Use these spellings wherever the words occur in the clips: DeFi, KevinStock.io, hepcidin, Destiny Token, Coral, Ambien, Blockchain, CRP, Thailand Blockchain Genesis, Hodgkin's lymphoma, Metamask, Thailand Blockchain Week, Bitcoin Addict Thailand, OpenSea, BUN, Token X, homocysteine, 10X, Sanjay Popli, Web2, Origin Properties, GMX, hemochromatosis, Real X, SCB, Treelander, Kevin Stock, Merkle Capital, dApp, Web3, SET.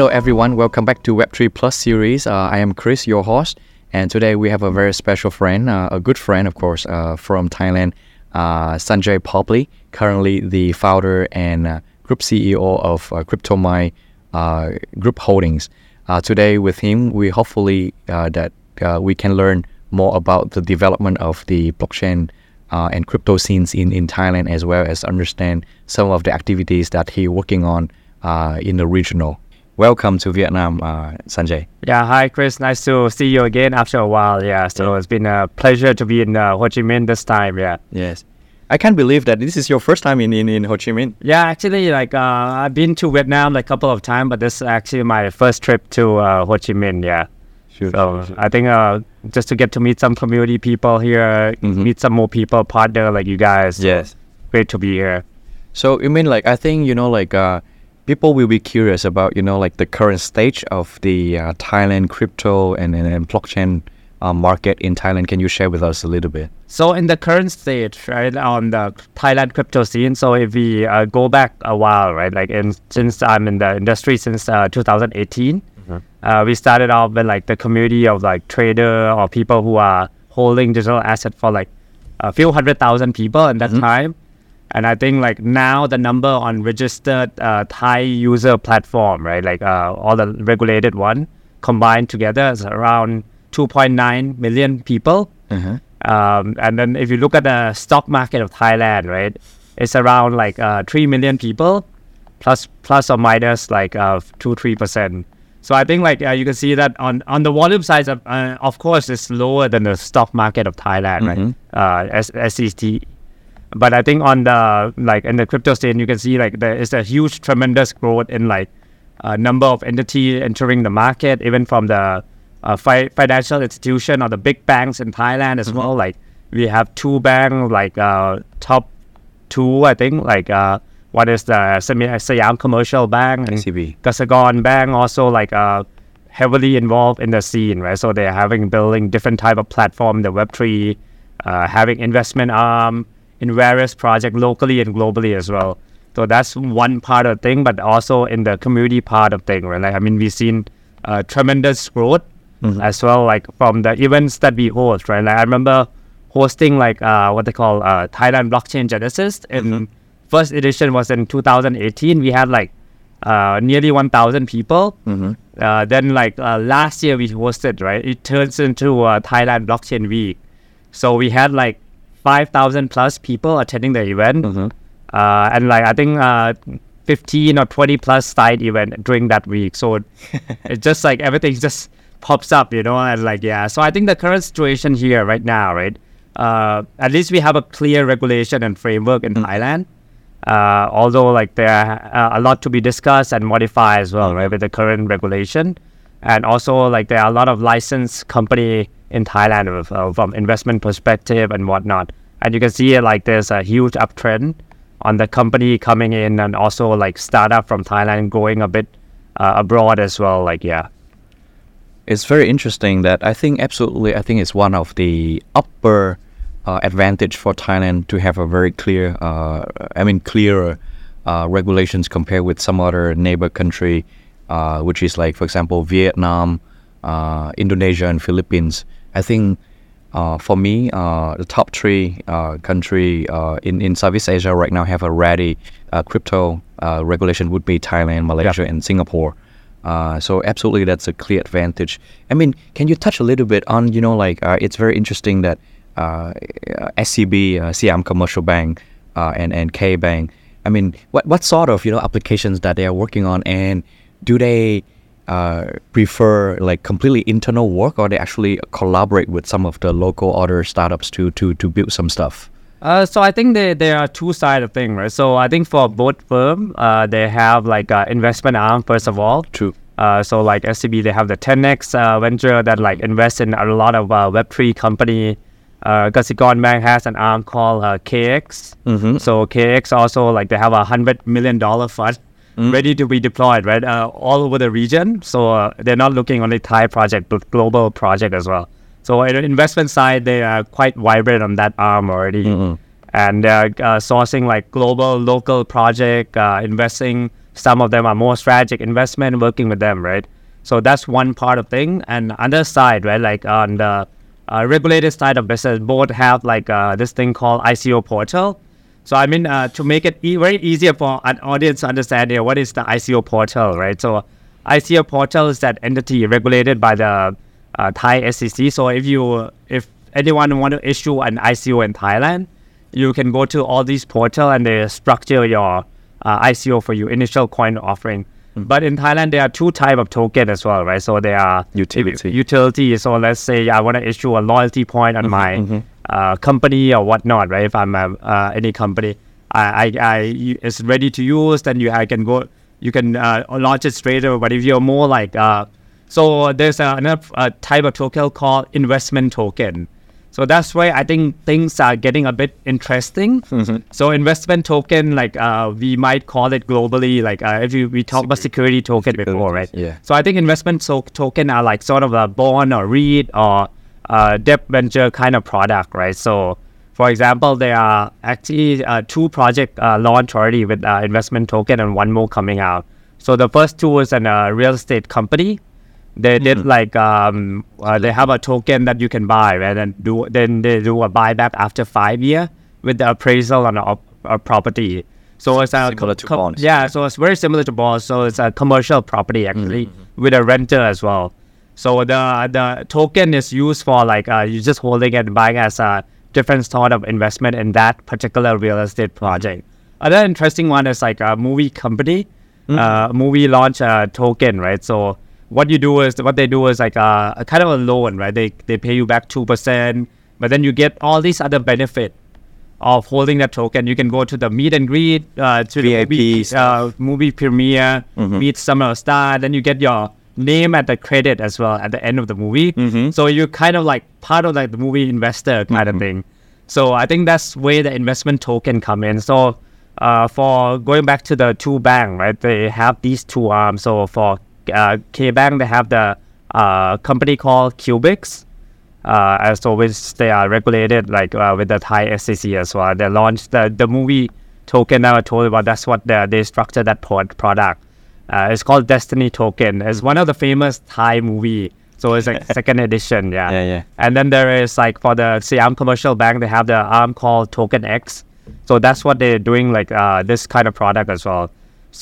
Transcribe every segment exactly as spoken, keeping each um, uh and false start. Hello everyone, welcome back to Web three plus series. Uh, I am Chris, your host, and today we have a very special friend, uh, a good friend of course, uh, from Thailand, uh, Sanjay Popli, currently the founder and uh, group C E O of uh, Cryptomai uh, Group Holdings. Uh, today with him, we hopefully uh, that uh, we can learn more about the development of the blockchain uh, and crypto scenes in, in Thailand, as well as understand some of the activities that he's working on uh, in the regional. Welcome to Vietnam, uh, Sanjay. Yeah, hi Chris. Nice to see you again after a while. Yeah, so yeah. It's been a pleasure to be in uh, Ho Chi Minh this time. Yeah. Yes, I can't believe that this is your first time in in, in Ho Chi Minh. Yeah, actually, like uh, I've been to Vietnam like a couple of times, but this is actually my first trip to uh, Ho Chi Minh. Yeah. Sure. So sure. I think uh, just to get to meet some community people here, mm-hmm. meet some more people, partner like you guys. Yes. So great to be here. So you mean like I think you know like. Uh, People will be curious about, you know, like the current stage of the uh, Thailand crypto and, and, and blockchain uh, market in Thailand. Can you share with us a little bit? So in the current stage, right, on the Thailand crypto scene, so if we uh, go back a while, right, like in, since I'm in the industry since uh, two thousand eighteen, mm-hmm. uh, we started off with like the community of like trader or people who are holding digital asset for like a few hundred thousand people at that mm-hmm. time. And I think like now the number on registered uh, Thai user platform, right, like uh, all the regulated one combined together is around two point nine million people. Mm-hmm. Um, and then if you look at the stock market of Thailand, right, it's around like uh, three million people plus, plus or minus like uh, two to three percent. So I think like uh, you can see that on, on the volume size, of, uh, of course, it's lower than the stock market of Thailand, mm-hmm. right, uh, S E T. But I think on the like in the crypto scene, you can see like there is a huge, tremendous growth in like a uh, number of entities entering the market, even from the uh, fi- financial institution or the big banks in Thailand as mm-hmm. well. Like we have two banks, like uh, top two, I think. Like uh, one is the Siam Commercial Bank and S C B. Kasikorn Bank, also like uh, heavily involved in the scene, right? So they're having building different type of platform, the Web three, uh, having investment arm. In various projects locally and globally as well. So that's one part of the thing, but also in the community part of thing, right? Like, I mean, we've seen uh, tremendous growth mm-hmm. as well, like from the events that we host, right? Like I remember hosting like uh, what they call uh, Thailand Blockchain Genesis. And mm-hmm. first edition was in two thousand eighteen. We had like uh, nearly one thousand people. Mm-hmm. Uh, then like uh, last year we hosted, right? It turns into uh, Thailand Blockchain Week. So we had like five thousand plus people attending the event, mm-hmm. uh, and like I think uh, fifteen or twenty plus side event during that week. So it, it's just like everything just pops up, you know, and like yeah. So I think the current situation here right now, right? Uh, at least we have a clear regulation and framework in mm-hmm. Thailand. Uh, although like there are a lot to be discussed and modified as well, right, with the current regulation, and also like there are a lot of licensed company in Thailand uh, from investment perspective and whatnot. And you can see uh, like there's a huge uptrend on the company coming in and also like startup from Thailand going a bit uh, abroad as well. Like, yeah. It's very interesting that I think absolutely, I think it's one of the upper uh, advantage for Thailand to have a very clear, uh, I mean, clearer uh, regulations compared with some other neighbor country, uh, which is like, for example, Vietnam, uh, Indonesia and Philippines. I think uh, for me, uh, the top three uh, country uh, in, in Southeast Asia right now have a ready uh, crypto uh, regulation would be Thailand, Malaysia, yeah. and Singapore. Uh, so absolutely, that's a clear advantage. I mean, can you touch a little bit on, you know, like uh, it's very interesting that uh, S C B, uh, Siam Commercial Bank, uh, and, and K Bank, I mean, what, what sort of, you know, applications that they are working on, and do they Uh, prefer like completely internal work, or they actually collaborate with some of the local other startups to to to build some stuff? Uh, so I think there there are two sides of things, right? So I think for both firms, uh, they have like uh, investment arm first of all. True. Uh, so like S C B, they have the ten X uh, venture that like invests in a lot of uh, Web three company. Uh, Kasikorn Bank has an arm called uh, K X. Mm-hmm. So K X also like they have a hundred million dollar fund. Mm. Ready to be deployed, right, uh, all over the region. So uh, they're not looking only Thai project, but global project as well. So on the investment side, they are quite vibrant on that arm already. Mm-hmm. And uh, uh, sourcing like global, local project, uh, investing Some of them are more strategic investment, working with them, right? So that's one part of thing. And other side, right, like on the uh, regulated side of business, both have like uh, this thing called I C O portal. So I mean, uh, to make it e- very easier for an audience to understand here, what is the I C O portal, right? So I C O portal is that entity regulated by the uh, Thai S E C. So if you, if anyone want to issue an I C O in Thailand, you can go to all these portal and they structure your uh, I C O for you, initial coin offering. Mm-hmm. But in Thailand, there are two type of token as well, right? So there are utility. utility. So let's say I want to issue a loyalty point on mm-hmm. my mm-hmm. Uh, company or whatnot, right? If I'm a, uh, any company, I, I, I, it's ready to use. Then you, I can go. You can uh, launch it straight away. But if you're more like, uh, so there's another uh, type of token called investment token. So that's why I think things are getting a bit interesting. Mm-hmm. So investment token, like uh, we might call it globally, like uh, if you, we talked about security token security. before, right? Yeah. So I think investment so- token are like sort of a bond or REIT or uh, debt venture kind of product, right? So for example, there are actually uh, two projects uh, launched already with uh, investment token and one more coming out. So the first two is a uh, real estate company. They did mm-hmm. like um, uh, they have a token that you can buy, right? And do then they do a buyback after five years with the appraisal on a, a property. So it's a similar to com- bonds. Yeah, so it's very similar to bonds. So it's a commercial property actually mm-hmm. with a renter as well. So the the token is used for like uh, you just holding it and buying as a different sort of investment in that particular real estate project. Mm-hmm. Another interesting one is like a movie company, mm-hmm. uh, movie launch uh, token, right? So what you do is, what they do is like a, a kind of a loan, right? They they pay you back two percent, but then you get all these other benefit of holding that token. You can go to the meet and greet, uh, to V I P the movie, uh, movie premiere, mm-hmm. meet some star, then you get your name at the credit as well at the end of the movie. Mm-hmm. So you're kind of like part of like the movie investor kind mm-hmm. of thing. So I think that's where the investment token come in. So uh, for going back to the two bank, right? They have these two arms. So for Uh, K-Bank, they have the uh, company called Cubix. Uh, as always, they are regulated like uh, with the Thai S E C as well. They launched the, the movie token that I told you about. That's what they, they structured that product. Uh, it's called Destiny Token. It's one of the famous Thai movie. So it's like second edition, yeah. yeah, yeah. And then there is like for the Siam Commercial Bank, they have the arm called Token X. So that's what they're doing, like uh, this kind of product as well.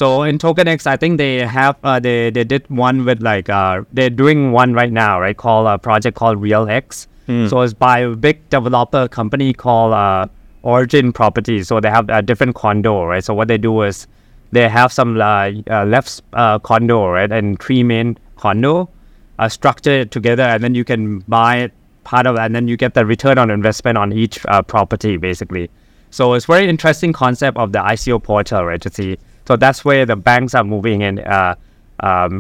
So in Token X, I think they have uh, they they did one with like uh, they're doing one right now, right? Called a project called Real X. Mm. So it's by a big developer company called uh, Origin Properties. So they have a different condo, right? So what they do is they have some uh, uh, left uh, condo, right, and three main condo uh, structured together, and then you can buy part of that, and then you get the return on investment on each uh, property, basically. So it's very interesting concept of the I C O portal, right? To see. So that's where the banks are moving in, uh, um,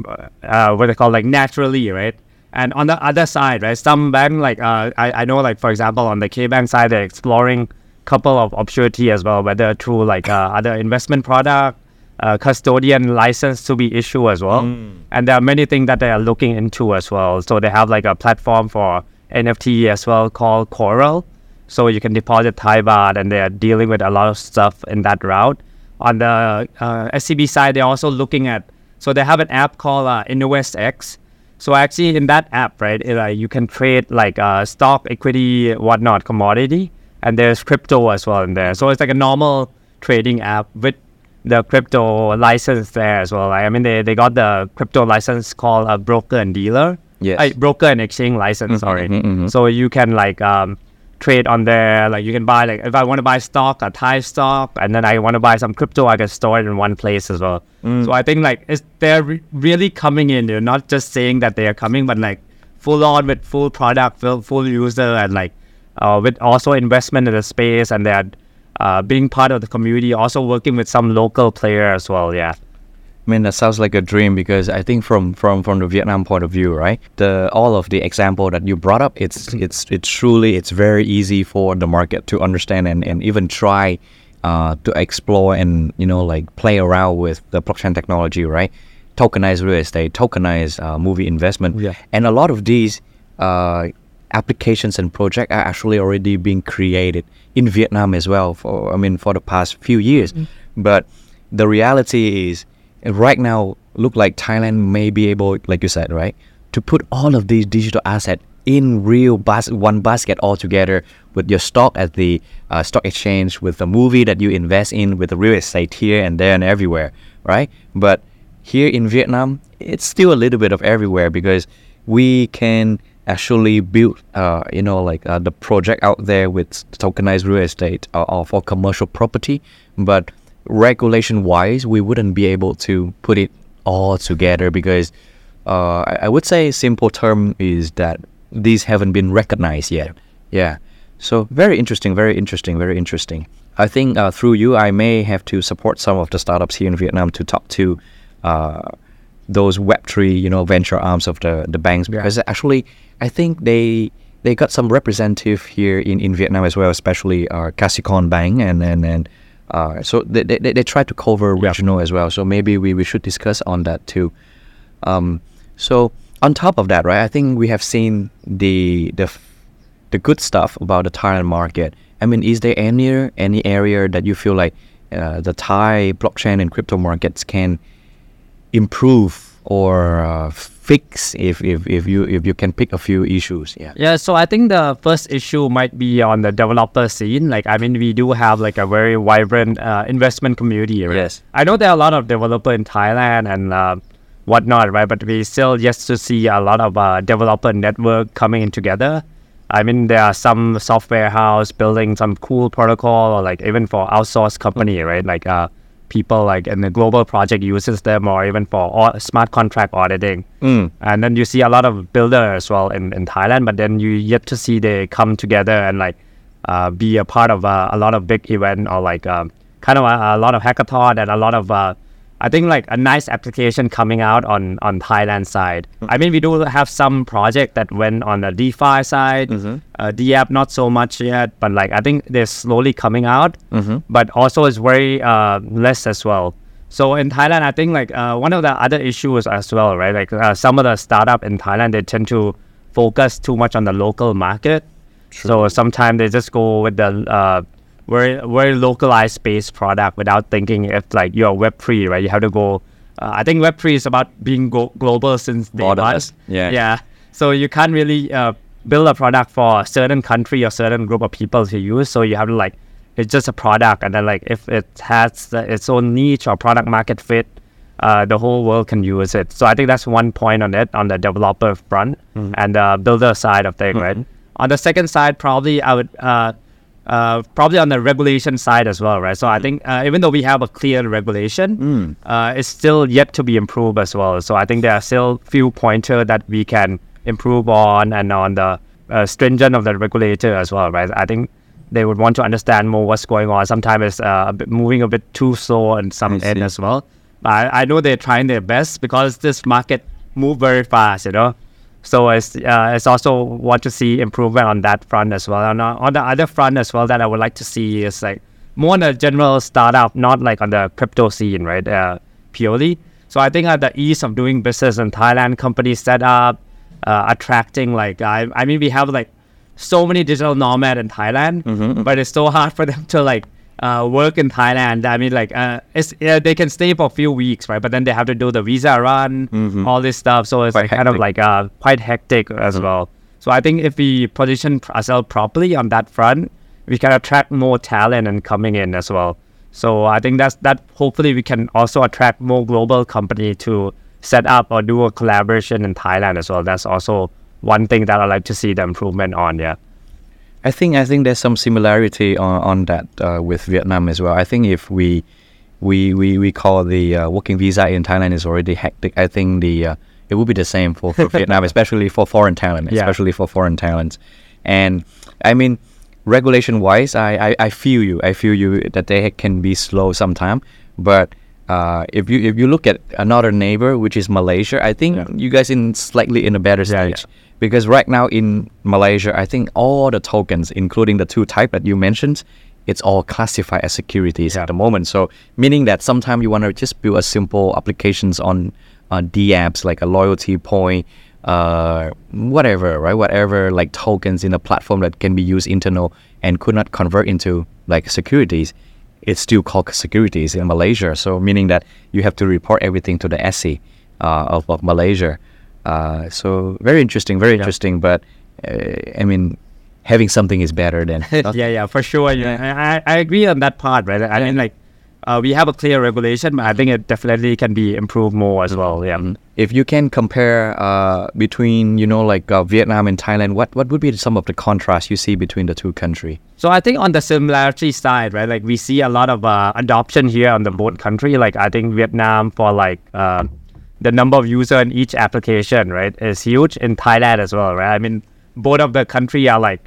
uh, what they call like naturally, right? And on the other side, right, some bank like uh, I, I know, like for example, on the K-Bank side, they're exploring couple of opportunity as well, whether through like uh, other investment product, uh, custodian license to be issued as well, mm. and there are many things that they are looking into as well. So they have like a platform for N F T as well called Coral, so you can deposit Thai baht, and they are dealing with a lot of stuff in that route. On the uh, S C B side, they're also looking at, so they have an app called uh, InnovestX. So actually in that app, right, it, uh, you can trade like uh, stock, equity, whatnot, commodity, and there's crypto as well in there. So it's like a normal trading app with the crypto license there as well. Like, I mean, they, they got the crypto license called a broker and dealer. Yes. Uh, broker and exchange license, mm-hmm, sorry. Mm-hmm, mm-hmm. So you can like... Um, trade on there, like you can buy, like if I want to buy stock, a Thai stock, and then I want to buy some crypto, I can store it in one place as well. Mm. So I think like it's, they're re- really coming in, they're not just saying that they are coming, but like full on with full product, full, full user, and like uh, with also investment in the space, and they're uh, being part of the community, also working with some local player as well, yeah. I mean, that sounds like a dream, because I think from from from the Vietnam point of view, right? The all of the example that you brought up, it's it's it's truly it's very easy for the market to understand and, and even try uh, to explore and, you know, like play around with the blockchain technology, right? Tokenized real estate, tokenized uh, movie investment, yeah. And a lot of these uh, applications and projects are actually already being created in Vietnam as well. For I mean, for the past few years, mm. But the reality is, And right now, look like Thailand may be able, like you said, right, to put all of these digital assets in real bas- one basket all together with your stock at the uh, stock exchange, with the movie that you invest in, with the real estate here and there and everywhere, right? But here in Vietnam, it's still a little bit of everywhere because we can actually build, uh, you know, like uh, the project out there with tokenized real estate or, or for commercial property, but regulation-wise, we wouldn't be able to put it all together because uh, I, I would say simple term is that these haven't been recognized yet. Yeah. So very interesting, very interesting, very interesting. I think uh, through you, I may have to support some of the startups here in Vietnam to talk to uh, those Web three, you know, venture arms of the, the banks because yeah. actually I think they they got some representative here in, in Vietnam as well, especially uh, Kasikorn Bank and and and. Uh, so they, they they try to cover regional yeah. as well. So maybe we, we should discuss on that too. Um, so on top of that, right? I think we have seen the the the good stuff about the Thailand market. I mean, is there any any area that you feel like uh, the Thai blockchain and crypto markets can improve or uh, fix if, if if you if you can pick a few issues? Yeah. Yeah. So I think the first issue might be on the developer scene. Like, I mean, we do have like a very vibrant uh, investment community, right? Yes. I know there are a lot of developers in Thailand and uh, whatnot, right? But we still yet to see a lot of uh, developer network coming in together. I mean, there are some software house building some cool protocol, or like even for outsourced company, right? Like. Uh, people like in the global project uses them or even for au- smart contract auditing. Mm. And then you see a lot of builders as well in, in Thailand, but then you yet to see they come together and like uh, be a part of uh, a lot of big event or like um, kind of a, a lot of hackathon and a lot of, uh, I think like a nice application coming out on, on Thailand side. Mm. I mean, we do have some project that went on the DeFi side, mm-hmm. uh, dApp not so much yet, but like I think they're slowly coming out, mm-hmm. but also it's very uh, less as well. So in Thailand, I think like uh, one of the other issues as well, right? Like uh, some of the startup in Thailand, they tend to focus too much on the local market. True. So sometimes they just go with the... Uh, Very, very localized space product without thinking if like you're Web three, right? You have to go, uh, I think Web three is about being go- global since day one. Yeah. yeah. So you can't really uh, build a product for a certain country or certain group of people to use. So you have to like, it's just a product. And then like if it has uh, its own niche or product market fit, uh, the whole world can use it. So I think that's one point on it, on the developer front mm-hmm. and the uh, builder side of things, mm-hmm. right? On the second side, probably I would... Uh, Uh, probably on the regulation side as well, right? So I think uh, even though we have a clear regulation, mm. uh, it's still yet to be improved as well. So I think there are still few pointers that we can improve on and on the uh, stringent of the regulator as well, right? I think they would want to understand more what's going on. Sometimes it's uh, a bit moving a bit too slow in some end as well. I, I know they're trying their best because this market moves very fast, you know? So it's, uh, it's also want to see improvement on that front as well. And on the other front as well that I would like to see is like more on the general startup, not like on the crypto scene, right, uh, purely. So I think at the ease of doing business in Thailand, company set up, uh, attracting like, I, I mean, we have like so many digital nomads in Thailand, mm-hmm. but it's so hard for them to like uh, work in Thailand. I mean, like uh, it's, uh, they can stay for a few weeks, right? But then they have to do the visa run, mm-hmm. all this stuff. So it's like kind of like uh, quite hectic as mm-hmm. well. So I think if we position ourselves properly on that front, we can attract more talent and coming in as well. So I think that's that. Hopefully, we can also attract more global company to set up or do a collaboration in Thailand as well. That's also one thing that I like to see the improvement on. Yeah. I think I think there's some similarity on, on that uh, with Vietnam as well. I think if we we we, we call the uh, working visa in Thailand is already hectic, I think the uh, it will be the same for, for Vietnam, especially for foreign talent, yeah. especially for foreign talents. And I mean, regulation-wise, I, I, I feel you. I feel you that they can be slow sometimes. But uh, if you if you look at another neighbor, which is Malaysia, I think yeah. you guys in slightly in a better stage. Yeah, yeah. Because right now in Malaysia, I think all the tokens, including the two types that you mentioned, it's all classified as securities yeah. at the moment. So meaning that sometimes you want to just build a simple applications on uh, dApps, like a loyalty point, uh, whatever, right? Whatever, like tokens in a platform that can be used internal and could not convert into like securities. it's still called securities in Malaysia. So meaning that you have to report everything to the S E uh, of, of Malaysia. Uh, so very interesting, very yeah. interesting. But uh, I mean, having something is better than yeah, yeah, for sure. Yeah, I, I agree on that part, right? I mean, like uh, we have a clear regulation, but I think it definitely can be improved more as well. Yeah. Mm-hmm. If you can compare uh, between, you know, like uh, Vietnam and Thailand, what what would be some of the contrasts you see between the two countries? So I think on the similarity side, right? Like we see a lot of uh, adoption here on the both country. Like I think Vietnam for like. Uh, The number of users in each application, right, is huge in Thailand as well, right? I mean, both of the country are like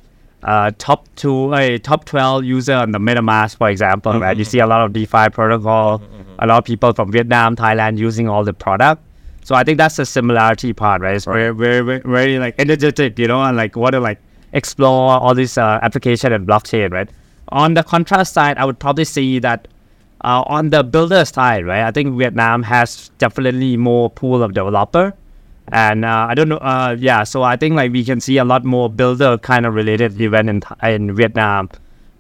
uh, top two, uh, top twelve user on the MetaMask, for example, mm-hmm. right? You see a lot of DeFi protocol, mm-hmm. a lot of people from Vietnam, Thailand using all the product. So I think that's the similarity part, right? It's right. Very, very, very like energetic, you know, and like want to like explore all this uh, application and blockchain, right? On the contrast side, I would probably see that. Uh, on the builder side, right? I think Vietnam has definitely more pool of developer, and uh, I don't know. Uh, yeah, so I think like we can see a lot more builder kind of related event in Th- in Vietnam,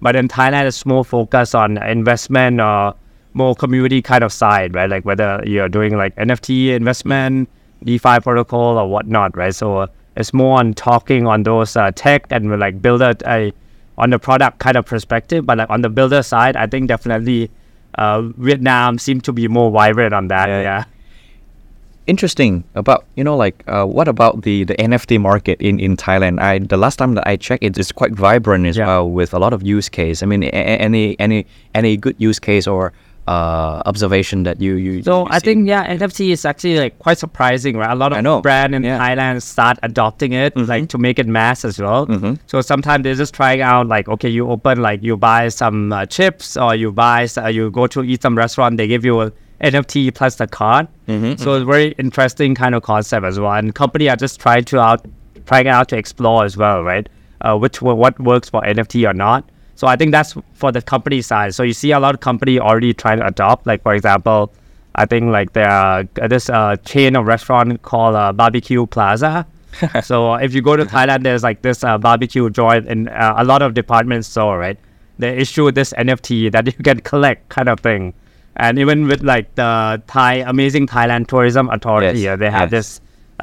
but in Thailand it's more focused on investment or more community kind of side, right? Like whether you're doing like N F T investment, DeFi protocol or whatnot, right? So it's more on talking on those uh, tech and like builder uh, on the product kind of perspective, but like on the builder side, I think definitely. Uh, Vietnam seemed to be more vibrant on that. Yeah. yeah. Interesting about you know like uh, what about the, the N F T market in, in Thailand? I the last time that I checked, it is quite vibrant as yeah. well with a lot of use case. I mean, a- any any any good use case or uh, observation that you you. So you I see? think yeah, N F T is actually like quite surprising, right? A lot of brands in yeah. Thailand start adopting it mm-hmm. like to make it mass as well. Mm-hmm. So sometimes they're just trying out like okay, you open like you buy some uh, chips or you buy uh, you go to eat some restaurant, they give you a N F T plus the card. Mm-hmm. So it's very interesting kind of concept as well. And company are just trying to out trying out to explore as well, right? Uh, which what works for N F T or not. So I think that's for the company side. So you see a lot of company already trying to adopt. Like for example, I think like there are this uh, chain of restaurant called uh, Barbecue Plaza. So if you go to Thailand, there's like this uh, barbecue joint in uh, a lot of department store, right? They issue this N F T that you can collect kind of thing. And even with like the Thai amazing Thailand Tourism Authority, yes, they have yes. this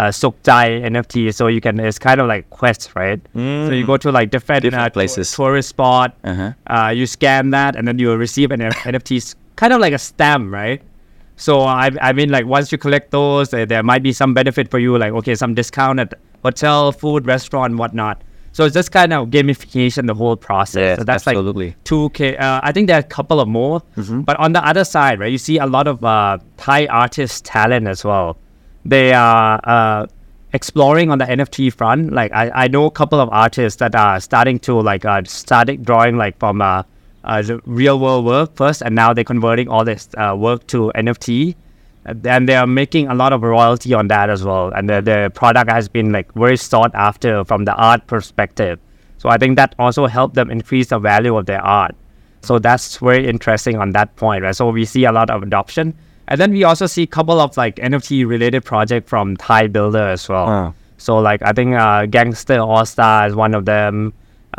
uh, Sook Jai N F T. So you can, it's kind of like quest, right? Mm. So you go to like different, different uh, places, tourist spot, uh-huh. uh, you scan that and then you receive an N F T, kind of like a stamp, right? So I, I mean like once you collect those, uh, there might be some benefit for you, like, okay, some discount at hotel, food, restaurant, whatnot. So it's just kind of gamification, the whole process. Yes, so that's absolutely. Like two K. Uh, I think there are a couple of more. Mm-hmm. But on the other side, right, you see a lot of uh, Thai artists' talent as well. They are uh, exploring on the N F T front. Like I, I know a couple of artists that are starting to like uh, started drawing like from uh, uh, the real world work first, and now they're converting all this uh, work to N F T. And they are making a lot of royalty on that as well. And the, the product has been like very sought after from the art perspective. So I think that also helped them increase the value of their art. So that's very interesting on that point, right? So we see a lot of adoption. And then we also see a couple of like N F T related projects from Thai builder as well. Wow. So like I think uh, Gangster All-Star is one of them.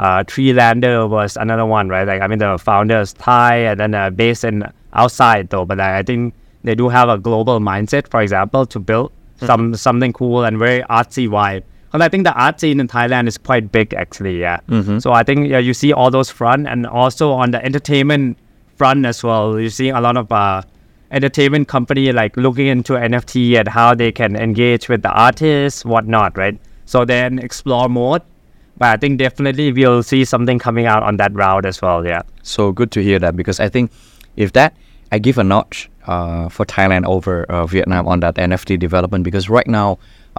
Uh, Treelander was another one, right? Like I mean the founder is Thai and then uh, based in outside though. But I, I think... they do have a global mindset, for example, to build some mm-hmm. something cool and very artsy vibe. And I think the art scene in Thailand is quite big, actually, yeah. Mm-hmm. So I think yeah, you see all those front, and also on the entertainment front as well. You see a lot of uh, entertainment company like looking into N F T and how they can engage with the artists, whatnot, right? So then explore more. But I think definitely we'll see something coming out on that route as well, yeah. So good to hear that, because I think if that, I give a notch. Uh, for Thailand over uh, Vietnam on that N F T development, because right now,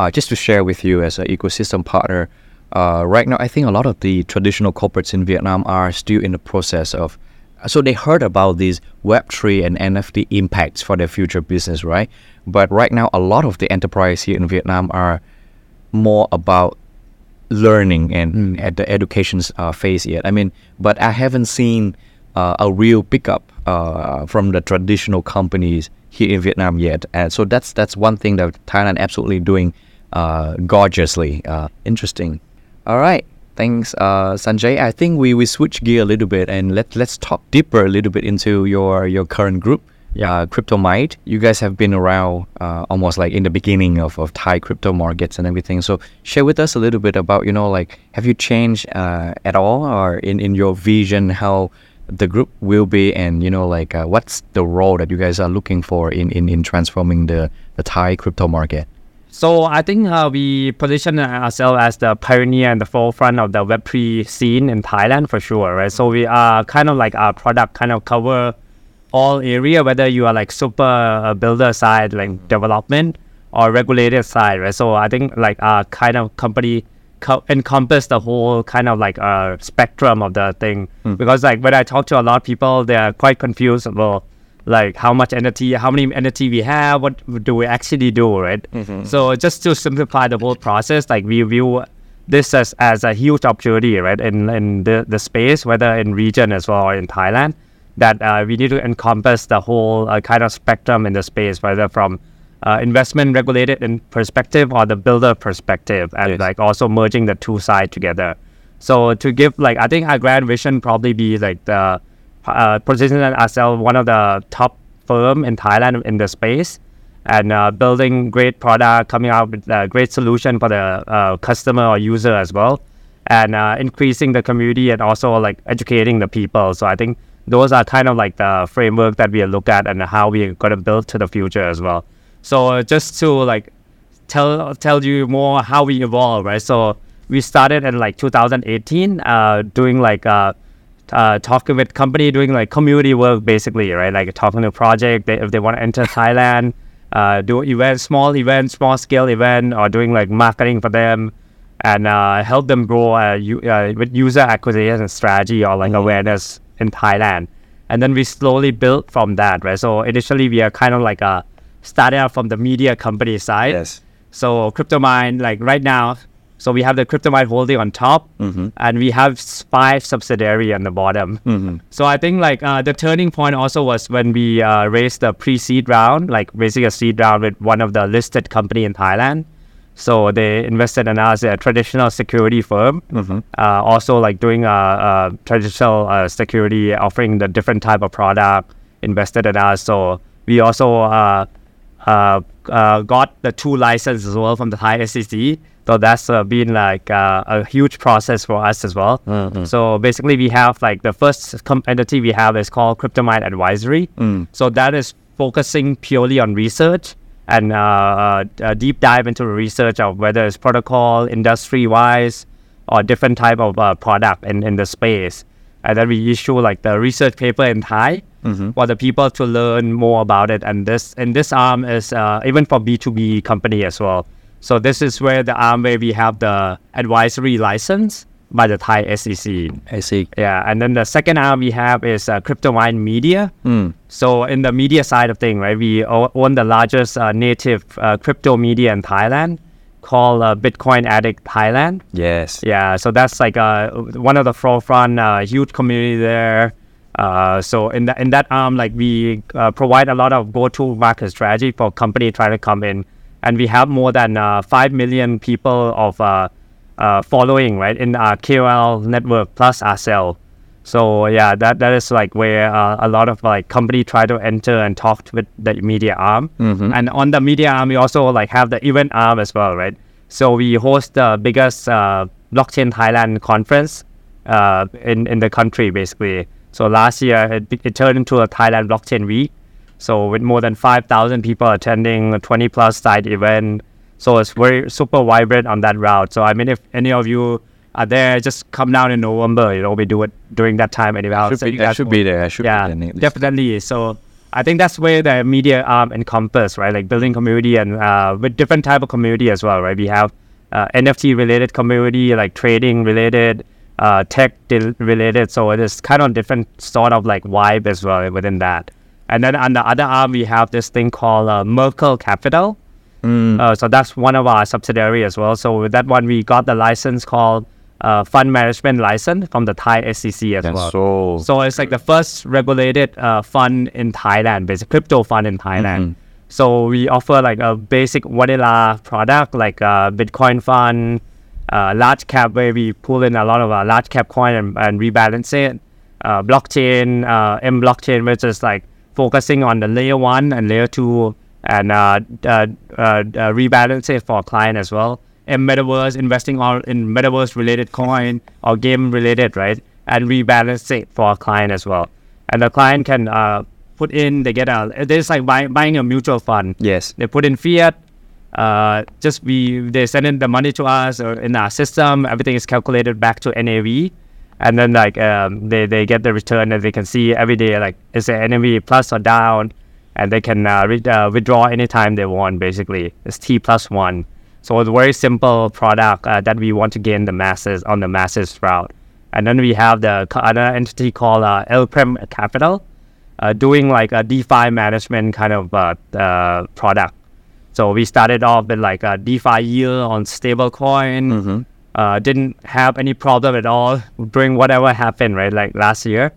uh, just to share with you as an ecosystem partner, uh, right now I think a lot of the traditional corporates in Vietnam are still in the process of, so they heard about these Web three and N F T impacts for their future business, right? But right now, a lot of the enterprise here in Vietnam are more about learning and mm. at the education uh, phase yet. I mean, but I haven't seen uh, a real pickup Uh, from the traditional companies here in Vietnam yet, and so that's that's one thing that Thailand absolutely doing uh, gorgeously. Uh, interesting. All right, Thanks, uh, Sanjay. I think we, we switch gear a little bit and let, let's talk deeper a little bit into your, your current group, yeah. uh, Cryptomai. You guys have been around uh, almost like in the beginning of, of Thai crypto markets and everything. So share with us a little bit about, you know, like, have you changed uh, at all, or in, in your vision how the group will be, and, you know, like, uh, what's the role that you guys are looking for in, in, in transforming the, the Thai crypto market? So I think uh, we position ourselves as the pioneer and the forefront of the Web three scene in Thailand for sure, right? So we are kind of like, our product kind of cover all area, whether you are like super builder side, like development, or regulated side, right? So I think like our kind of company co- encompass the whole kind of like uh, spectrum of the thing. Mm. Because like when I talk to a lot of people, they are quite confused about like how much entity, how many entity we have, what do we actually do, right? Mm-hmm. So just to simplify the whole process, like we view this as, as a huge opportunity, right? In in the, the space, whether in region as well or in Thailand, that uh, we need to encompass the whole uh, kind of spectrum in the space, whether from uh, investment regulated in perspective or the builder perspective, and yes. like also merging the two sides together. So to give like, I think our grand vision probably be like the Uh, position ourselves one of the top firm in Thailand in the space, and uh, building great product, coming out with a great solution for the uh, customer or user as well, and uh, increasing the community and also like educating the people. So I think those are kind of like the framework that we look at and how we are going to build to the future as well. So just to like tell tell you more how we evolve, right? So we started in like two thousand eighteen uh, doing like uh, Uh, talking with company, doing like community work basically, right? Like talking to project, they, if they want to enter Thailand, uh, do events, small events, small scale event, or doing like marketing for them, and uh, help them grow uh, u- uh, with user acquisition and strategy, or like mm-hmm. awareness in Thailand. And then we slowly built from that, right? So initially we are kind of like a started out from the media company side. Yes. So Cryptomai, like right now, so we have the Cryptomai holding on top, mm-hmm. and we have five subsidiary on the bottom. Mm-hmm. So I think like uh, the turning point also was when we uh, raised the pre-seed round, like raising a seed round with one of the listed company in Thailand. So they invested in us, a traditional security firm, mm-hmm. uh, also like doing a, a traditional uh, security, offering the different type of product, invested in us. So we also uh, uh, uh, got the two licenses as well from the Thai S E C. So that's uh, been like uh, a huge process for us as well. Mm-hmm. So basically we have like the first com- entity we have is called Cryptomai Advisory. Mm. So that is focusing purely on research and uh, a deep dive into research of whether it's protocol, industry-wise, or different type of uh, product in, in the space. And then we issue like the research paper in Thai mm-hmm. for the people to learn more about it. And this, and this arm is uh, even for B two B company as well. So this is where the arm where we have the advisory license by the Thai S E C. I see. Yeah, and then the second arm we have is uh, Cryptomai Media. Mm. So in the media side of thing, right, we own the largest uh, native uh, crypto media in Thailand called uh, Bitcoin Addict Thailand. Yes. Yeah, so that's like uh, one of the forefront, uh, huge community there. Uh, so in, the, in that arm, like we uh, provide a lot of go-to market strategy for company trying to come in. And we have more than uh, five million people of uh, uh, following, right, in our K O L network plus ourselves. So, yeah, that, that is like where uh, a lot of like company try to enter and talk with the media arm. Mm-hmm. And on the media arm, we also like have the event arm as well, right? So we host the biggest uh, Blockchain Thailand conference uh, in, in the country, basically. So last year, it, it turned into a Thailand Blockchain Week. So with more than five thousand people attending, twenty plus side event. So it's very super vibrant on that route. So I mean, if any of you are there, just come down in November. You know, we do it during that time anyway. I should, be, I should be there. I should yeah, be there. Definitely. So I think that's where the media arm encompass, right? Like building community and uh, with different type of community as well, right? We have uh, N F T related community, like trading related, uh, tech related. So it is kind of different sort of like vibe as well within that. And then on the other arm, we have this thing called uh, Merkle Capital. Mm. Uh, so that's one of our subsidiary as well. So with that one, we got the license called uh, Fund Management License from the Thai S E C as that's well. So, so it's like the first regulated uh, fund in Thailand, basically crypto fund in Thailand. Mm-hmm. So we offer like a basic vanilla product like uh, Bitcoin fund, uh, large cap where we pull in a lot of our large cap coin and, and rebalance it. Uh, blockchain, uh, M blockchain, which is like focusing on the layer one and layer two and uh, uh, uh, uh, rebalance it for a client as well. And metaverse, investing all in metaverse related coin or game related, right? And rebalance it for a client as well. And the client can uh, put in, they get a, it's like buy, buying a mutual fund. Yes. They put in fiat, uh, just we, they send in the money to us or in our system, everything is calculated back to N A V. And then like um, they, they get the return and they can see every day, like is the N A V plus or down, and they can uh, re- uh, withdraw anytime they want, basically. It's T plus one. So it's a very simple product uh, that we want to gain the masses on the masses route. And then we have the other entity called uh, L P R E M Capital, uh, doing like a DeFi management kind of uh, uh, product. So we started off with like a DeFi yield on stablecoin. Mm-hmm. Uh, didn't have any problem at all during whatever happened, right? Like last year,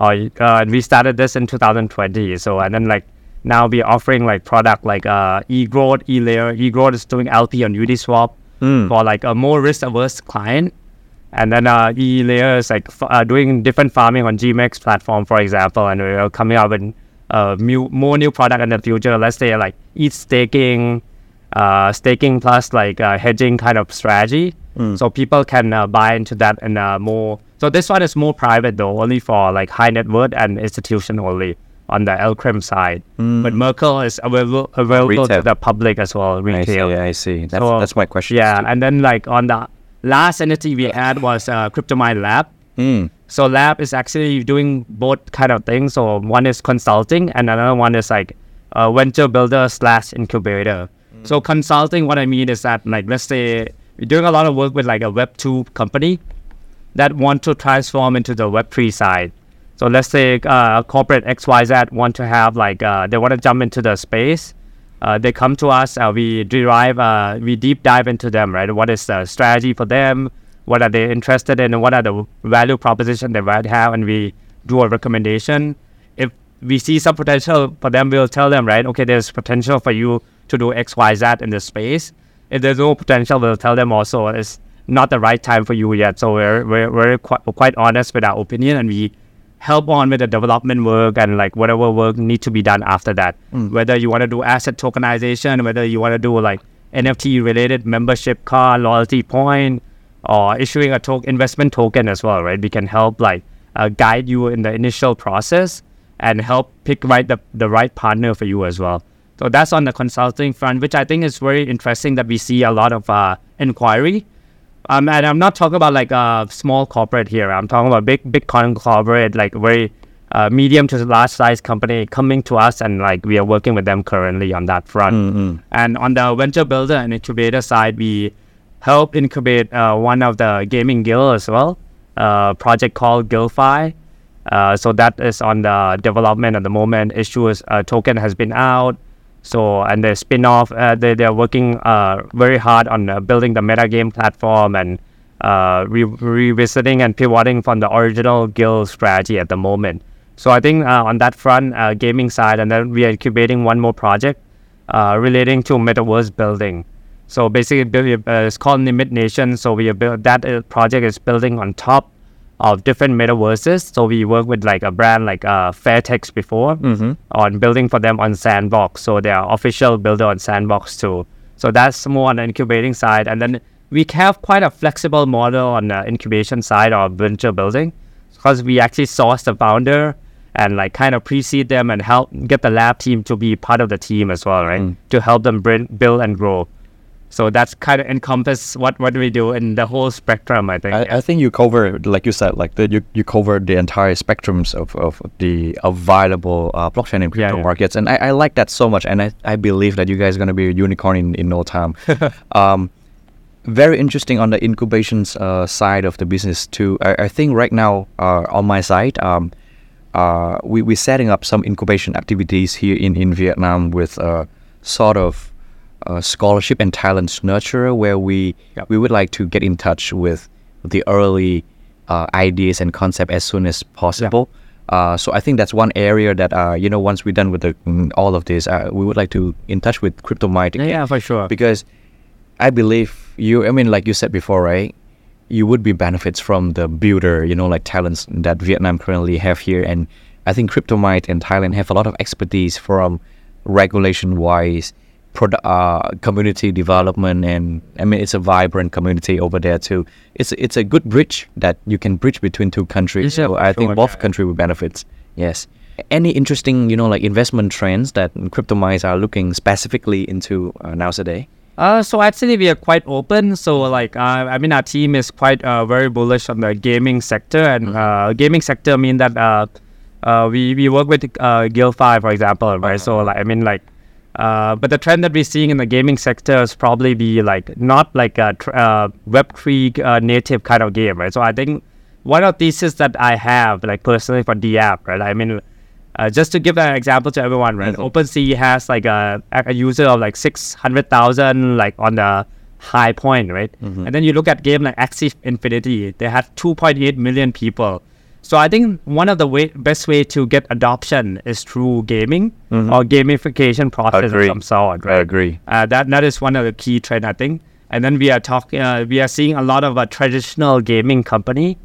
uh, uh, we started this in two thousand twenty. So and then like now we're offering like product like uh, e-growth, e-layer. E-growth is doing L P on Uniswap mm. for like a more risk-averse client. And then uh, e-layer is like f- uh, doing different farming on G M X platform, for example, and we're coming up with uh, mu- more new product in the future. Let's say like ETH staking, uh, staking plus like uh, hedging kind of strategy. Mm. So people can uh, buy into that and uh, more. So this one is more private though, only for like high net worth and institution only on the L C R E M side. Mm. But Merkle is available, available to the public as well, retail. I see, I see. That's, so, that's my question. Yeah, too. And then like on the last entity we had was uh, Cryptomai Lab. Mm. So Lab is actually doing both kind of things. So one is consulting and another one is like a venture builder slash incubator. Mm. So consulting, what I mean is that like, let's say we're doing a lot of work with like a web two company that want to transform into the web three side. So let's say uh, corporate X Y Z want to have like, uh, they want to jump into the space. Uh, they come to us, uh, we derive, uh, we deep dive into them, right? What is the strategy for them? What are they interested in? What are the value proposition they might have? And we do a recommendation. If we see some potential for them, we'll tell them, right? Okay, there's potential for you to do X, Y, Z in this space. If there's no potential, we'll tell them also it's not the right time for you yet. So we're, we're, we're quite, quite honest with our opinion, and we help on with the development work and like whatever work needs to be done after that. Mm. Whether you want to do asset tokenization, whether you want to do like N F T related membership card, loyalty point, or issuing a to- investment token as well, right? We can help like uh, guide you in the initial process and help pick right the, the right partner for you as well. So that's on the consulting front, which I think is very interesting that we see a lot of uh, inquiry. Um, and I'm not talking about like a small corporate here. I'm talking about big, big conglomerate, like very uh, medium to large size company coming to us, and like we are working with them currently on that front. Mm-hmm. And on the venture builder and incubator side, we help incubate uh, one of the gaming guild as well, a uh, project called GuildFi. Uh, so that is on the development at the moment. Issues uh, token has been out. So, and the spin-off, uh, they, they're working uh, very hard on uh, building the metagame platform and uh, re- revisiting and pivoting from the original guild strategy at the moment. So I think uh, on that front, uh, gaming side, and then we are incubating one more project uh, relating to metaverse building. So basically, uh, it's called Nimit Nation. So we build, that uh, project is building on top of different metaverses. So we work with like a brand like uh, Fairtex before mm-hmm. on building for them on Sandbox. So they are official builder on Sandbox too. So that's more on the incubating side. And then we have quite a flexible model on the incubation side or venture building, because we actually source the founder and like kind of pre-seed them and help get the lab team to be part of the team as well, right? Mm. To help them build and grow. So that's kind of encompass what, what we do in the whole spectrum, I think. I, I think you cover, like you said, like the, you, you cover the entire spectrums of, of the available uh, blockchain and crypto yeah, yeah. markets. And I, I like that so much. And I, I believe that you guys are going to be a unicorn in, in no time. um, very interesting on the incubations uh, side of the business too. I, I think right now uh, on my side, um, uh, we, we're setting up some incubation activities here in, in Vietnam with uh, sort of Uh, scholarship and talents nurturer, where we yep. we would like to get in touch with the early uh, ideas and concept as soon as possible. Yep. Uh, so I think that's one area that uh, you know once we're done with the, all of this, uh, we would like to in touch with Cryptomai. Yeah, yeah, for sure. Because I believe you, I mean, like you said before, right? You would be benefits from the builder, you know, like talents that Vietnam currently have here. And I think Cryptomai and Thailand have a lot of expertise from regulation-wise, product, uh, community development. And I mean, it's a vibrant community over there too. It's, it's a good bridge that you can bridge between two countries. Yeah, so I sure think both countries will benefit. Yes. Any interesting, you know, like investment trends that Cryptomai are looking specifically into uh, nowadays? Uh, so actually we are quite open. So like, uh, I mean, our team is quite uh, very bullish on the gaming sector, and mm-hmm. uh, gaming sector mean that uh, uh, we we work with uh, Guild five, for example, right? Okay. So like, I mean, like, uh, but the trend that we're seeing in the gaming sector is probably be like not like a tr- uh, Web three uh, native kind of game, right? So I think one of the theses that I have, like personally for dApp, right? I mean. Uh, just to give an example to everyone, right? Mm-hmm. OpenSea has like a, a user of like six hundred thousand like on the high point, right? Mm-hmm. And then you look at game like Axie Infinity, they had two point eight million people. So I think one of the way, best way to get adoption is through gaming mm-hmm. or gamification process of some sort, right? I agree. Uh, that, that is one of the key trends, I think. And then we are talking, uh, we are seeing a lot of a traditional gaming company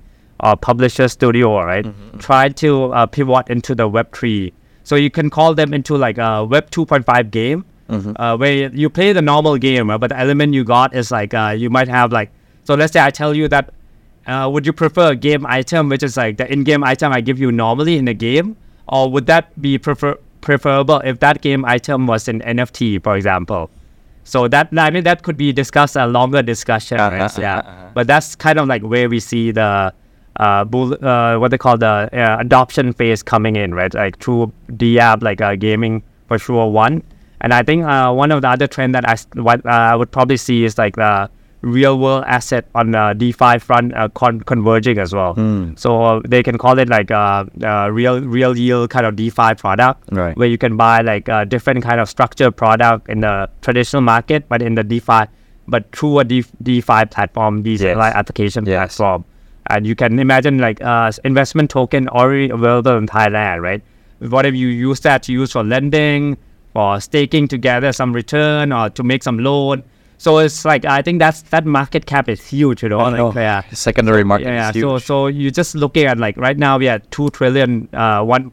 or publisher studio, right? Mm-hmm. Try to uh, pivot into the Web three. So you can call them into like a Web two point five game, mm-hmm. uh, where you play the normal game, but the element you got is like, uh, you might have like, so let's say I tell you that, uh, would you prefer a game item, which is like the in-game item I give you normally in the game? Or would that be prefer- preferable if that game item was an N F T, for example? So that, I mean, that could be discussed a longer discussion, uh-huh, right? Uh-huh, yeah. Uh-huh. But that's kind of like where we see the, Uh, bull, uh, what they call the uh, adoption phase coming in, right? Like through dApp, like uh, gaming for sure one. And I think uh, one of the other trend that I what uh, I would probably see is like the real world asset on the DeFi front uh, con- converging as well. Mm. So uh, they can call it like a uh, uh, real real yield kind of DeFi product, right, where you can buy like a different kind of structured product in the traditional market, but in the DeFi, but through a De- DeFi platform, decentralized yes. application yes. platform. And you can imagine like uh, investment token already available in Thailand, right? What if you use that to use for lending or staking to gather some return or to make some loan? So it's like, I think that's that market cap is huge, you know? Oh, like, no. yeah. The secondary market yeah, is huge. So, so you're just looking at like right now we are two trillion, uh, one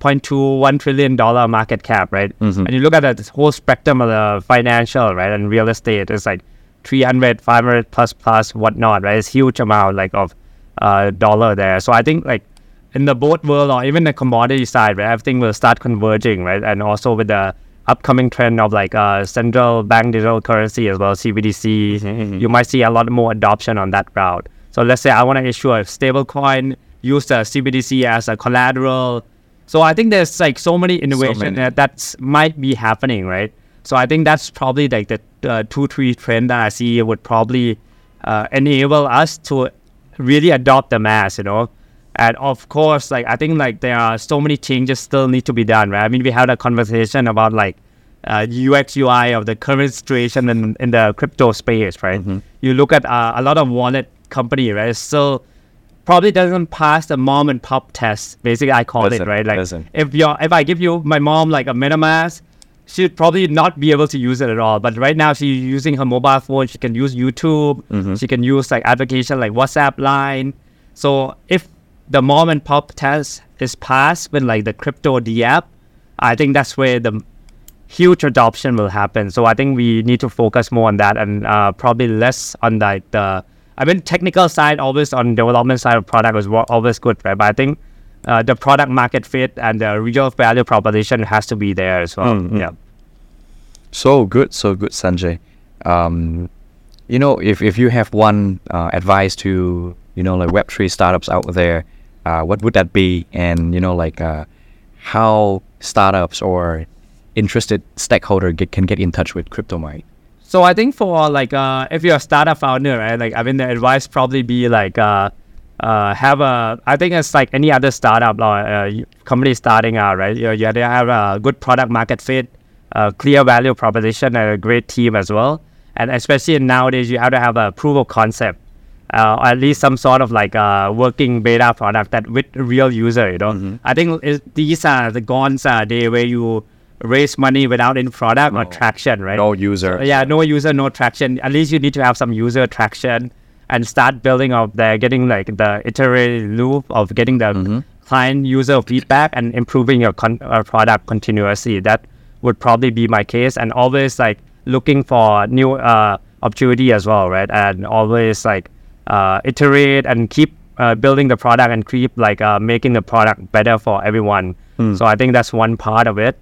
point two one trillion dollars market cap, right? Mm-hmm. And you look at that whole spectrum of the financial, right? And real estate is like, three hundred, five hundred plus plus whatnot, right? It's huge amount like of uh, dollar there. So I think like in the boat world or even the commodity side, right, everything will start converging, right? And also with the upcoming trend of like uh, central bank digital currency as well, C B D C, mm-hmm. you might see a lot more adoption on that route. So let's say I want to issue a stable coin, use the C B D C as a collateral. So I think there's like so many innovations so many. that that's, might be happening, right? So I think that's probably like the uh, two, three trend that I see would probably uh, enable us to really adopt the mass, you know. And of course, like I think like there are so many changes still need to be done, right? I mean, we had a conversation about like uh, U X U I of the current situation in, in the crypto space, right? Mm-hmm. You look at uh, a lot of wallet company, right? It's still probably doesn't pass the mom and pop test. Basically, I call doesn't, it right. Like doesn't. if you if I give you my mom like a MetaMask. She would probably not be able to use it at all. But right now, she's using her mobile phone. She can use YouTube. Mm-hmm. She can use like application like WhatsApp, Line. So if the mom and pop test is passed with like the crypto dApp, I think that's where the huge adoption will happen. So I think we need to focus more on that and uh, probably less on like the, I mean, technical side, always on development side of product is always good, right? But I think Uh, the product market fit and the real value proposition has to be there as well. Mm-hmm. Yeah. So good, so good, Sanjay. Um, you know, if, if you have one uh, advice to, you know, like Web three startups out there, uh, what would that be? And, you know, like uh, how startups or interested stakeholder get, can get in touch with Cryptomai? So I think for like, uh, if you're a startup founder, right, like, I mean, the advice probably be like, uh, Uh, have a, I think it's like any other startup or uh, company starting out, right? You, you have to have a good product market fit, a clear value proposition, and a great team as well. And especially nowadays, you have to have a proof of concept, uh, or at least some sort of like a working beta product that with real user, you know? Mm-hmm. I think it, these are the gone uh, day where you raise money without any product no. or traction, right? No user. So, yeah, no user, no traction. At least you need to have some user traction and start building up the, getting like the iterative loop of getting the mm-hmm. client user feedback and improving your con- uh, product continuously. That would probably be my case, and always like looking for new uh, opportunity as well, right? And always like uh, iterate and keep uh, building the product and keep like uh, making the product better for everyone. Mm. So I think that's one part of it.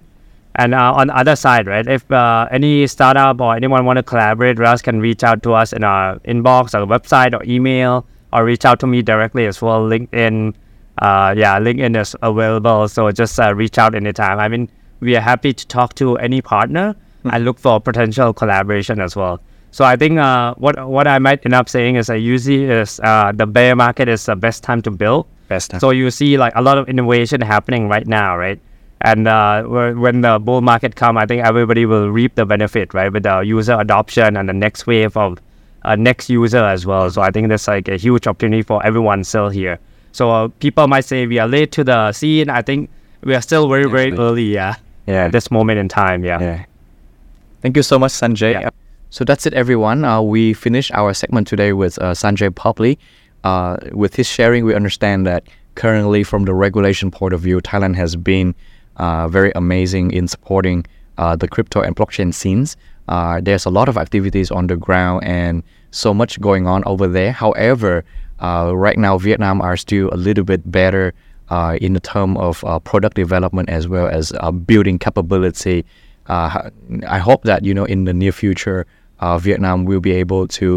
And uh, on the other side, right, if uh, any startup or anyone want to collaborate with us, can reach out to us in our inbox, our website, or email, or reach out to me directly as well. LinkedIn, uh, yeah, LinkedIn is available, so just uh, reach out anytime. I mean, we are happy to talk to any partner mm. and look for potential collaboration as well. So I think uh, what what I might end up saying is I usually is uh, the bear market is the best time to build. Best time. So you see like a lot of innovation happening right now, right? And uh, when the bull market comes, I think everybody will reap the benefit, right? With the user adoption and the next wave of uh, next user as well. So I think that's like a huge opportunity for everyone still here. So uh, people might say we are late to the scene. I think we are still very, very Absolutely. early yeah, yeah. at this moment in time. Yeah. yeah. Thank you so much, Sanjay. Yeah. So that's it, everyone. Uh, we finished our segment today with uh, Sanjay Popli. Uh, with his sharing, we understand that currently from the regulation point of view, Thailand has been Uh, very amazing in supporting uh, the crypto and blockchain scenes. Uh, there's a lot of activities on the ground and so much going on over there. However, uh, right now Vietnam are still a little bit better uh, in the term of uh, product development as well as uh, building capability. Uh, I hope that you know in the near future, uh, Vietnam will be able to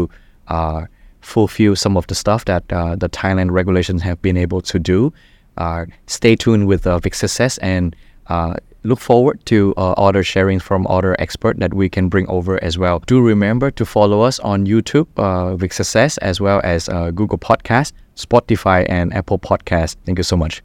uh, fulfill some of the stuff that uh, the Thailand regulations have been able to do. Uh, stay tuned with uh, Vic Success and uh, look forward to uh, other sharing from other experts that we can bring over as well. Do remember to follow us on YouTube, uh, Vic Success, as well as uh, Google Podcast, Spotify, and Apple Podcast. Thank you so much.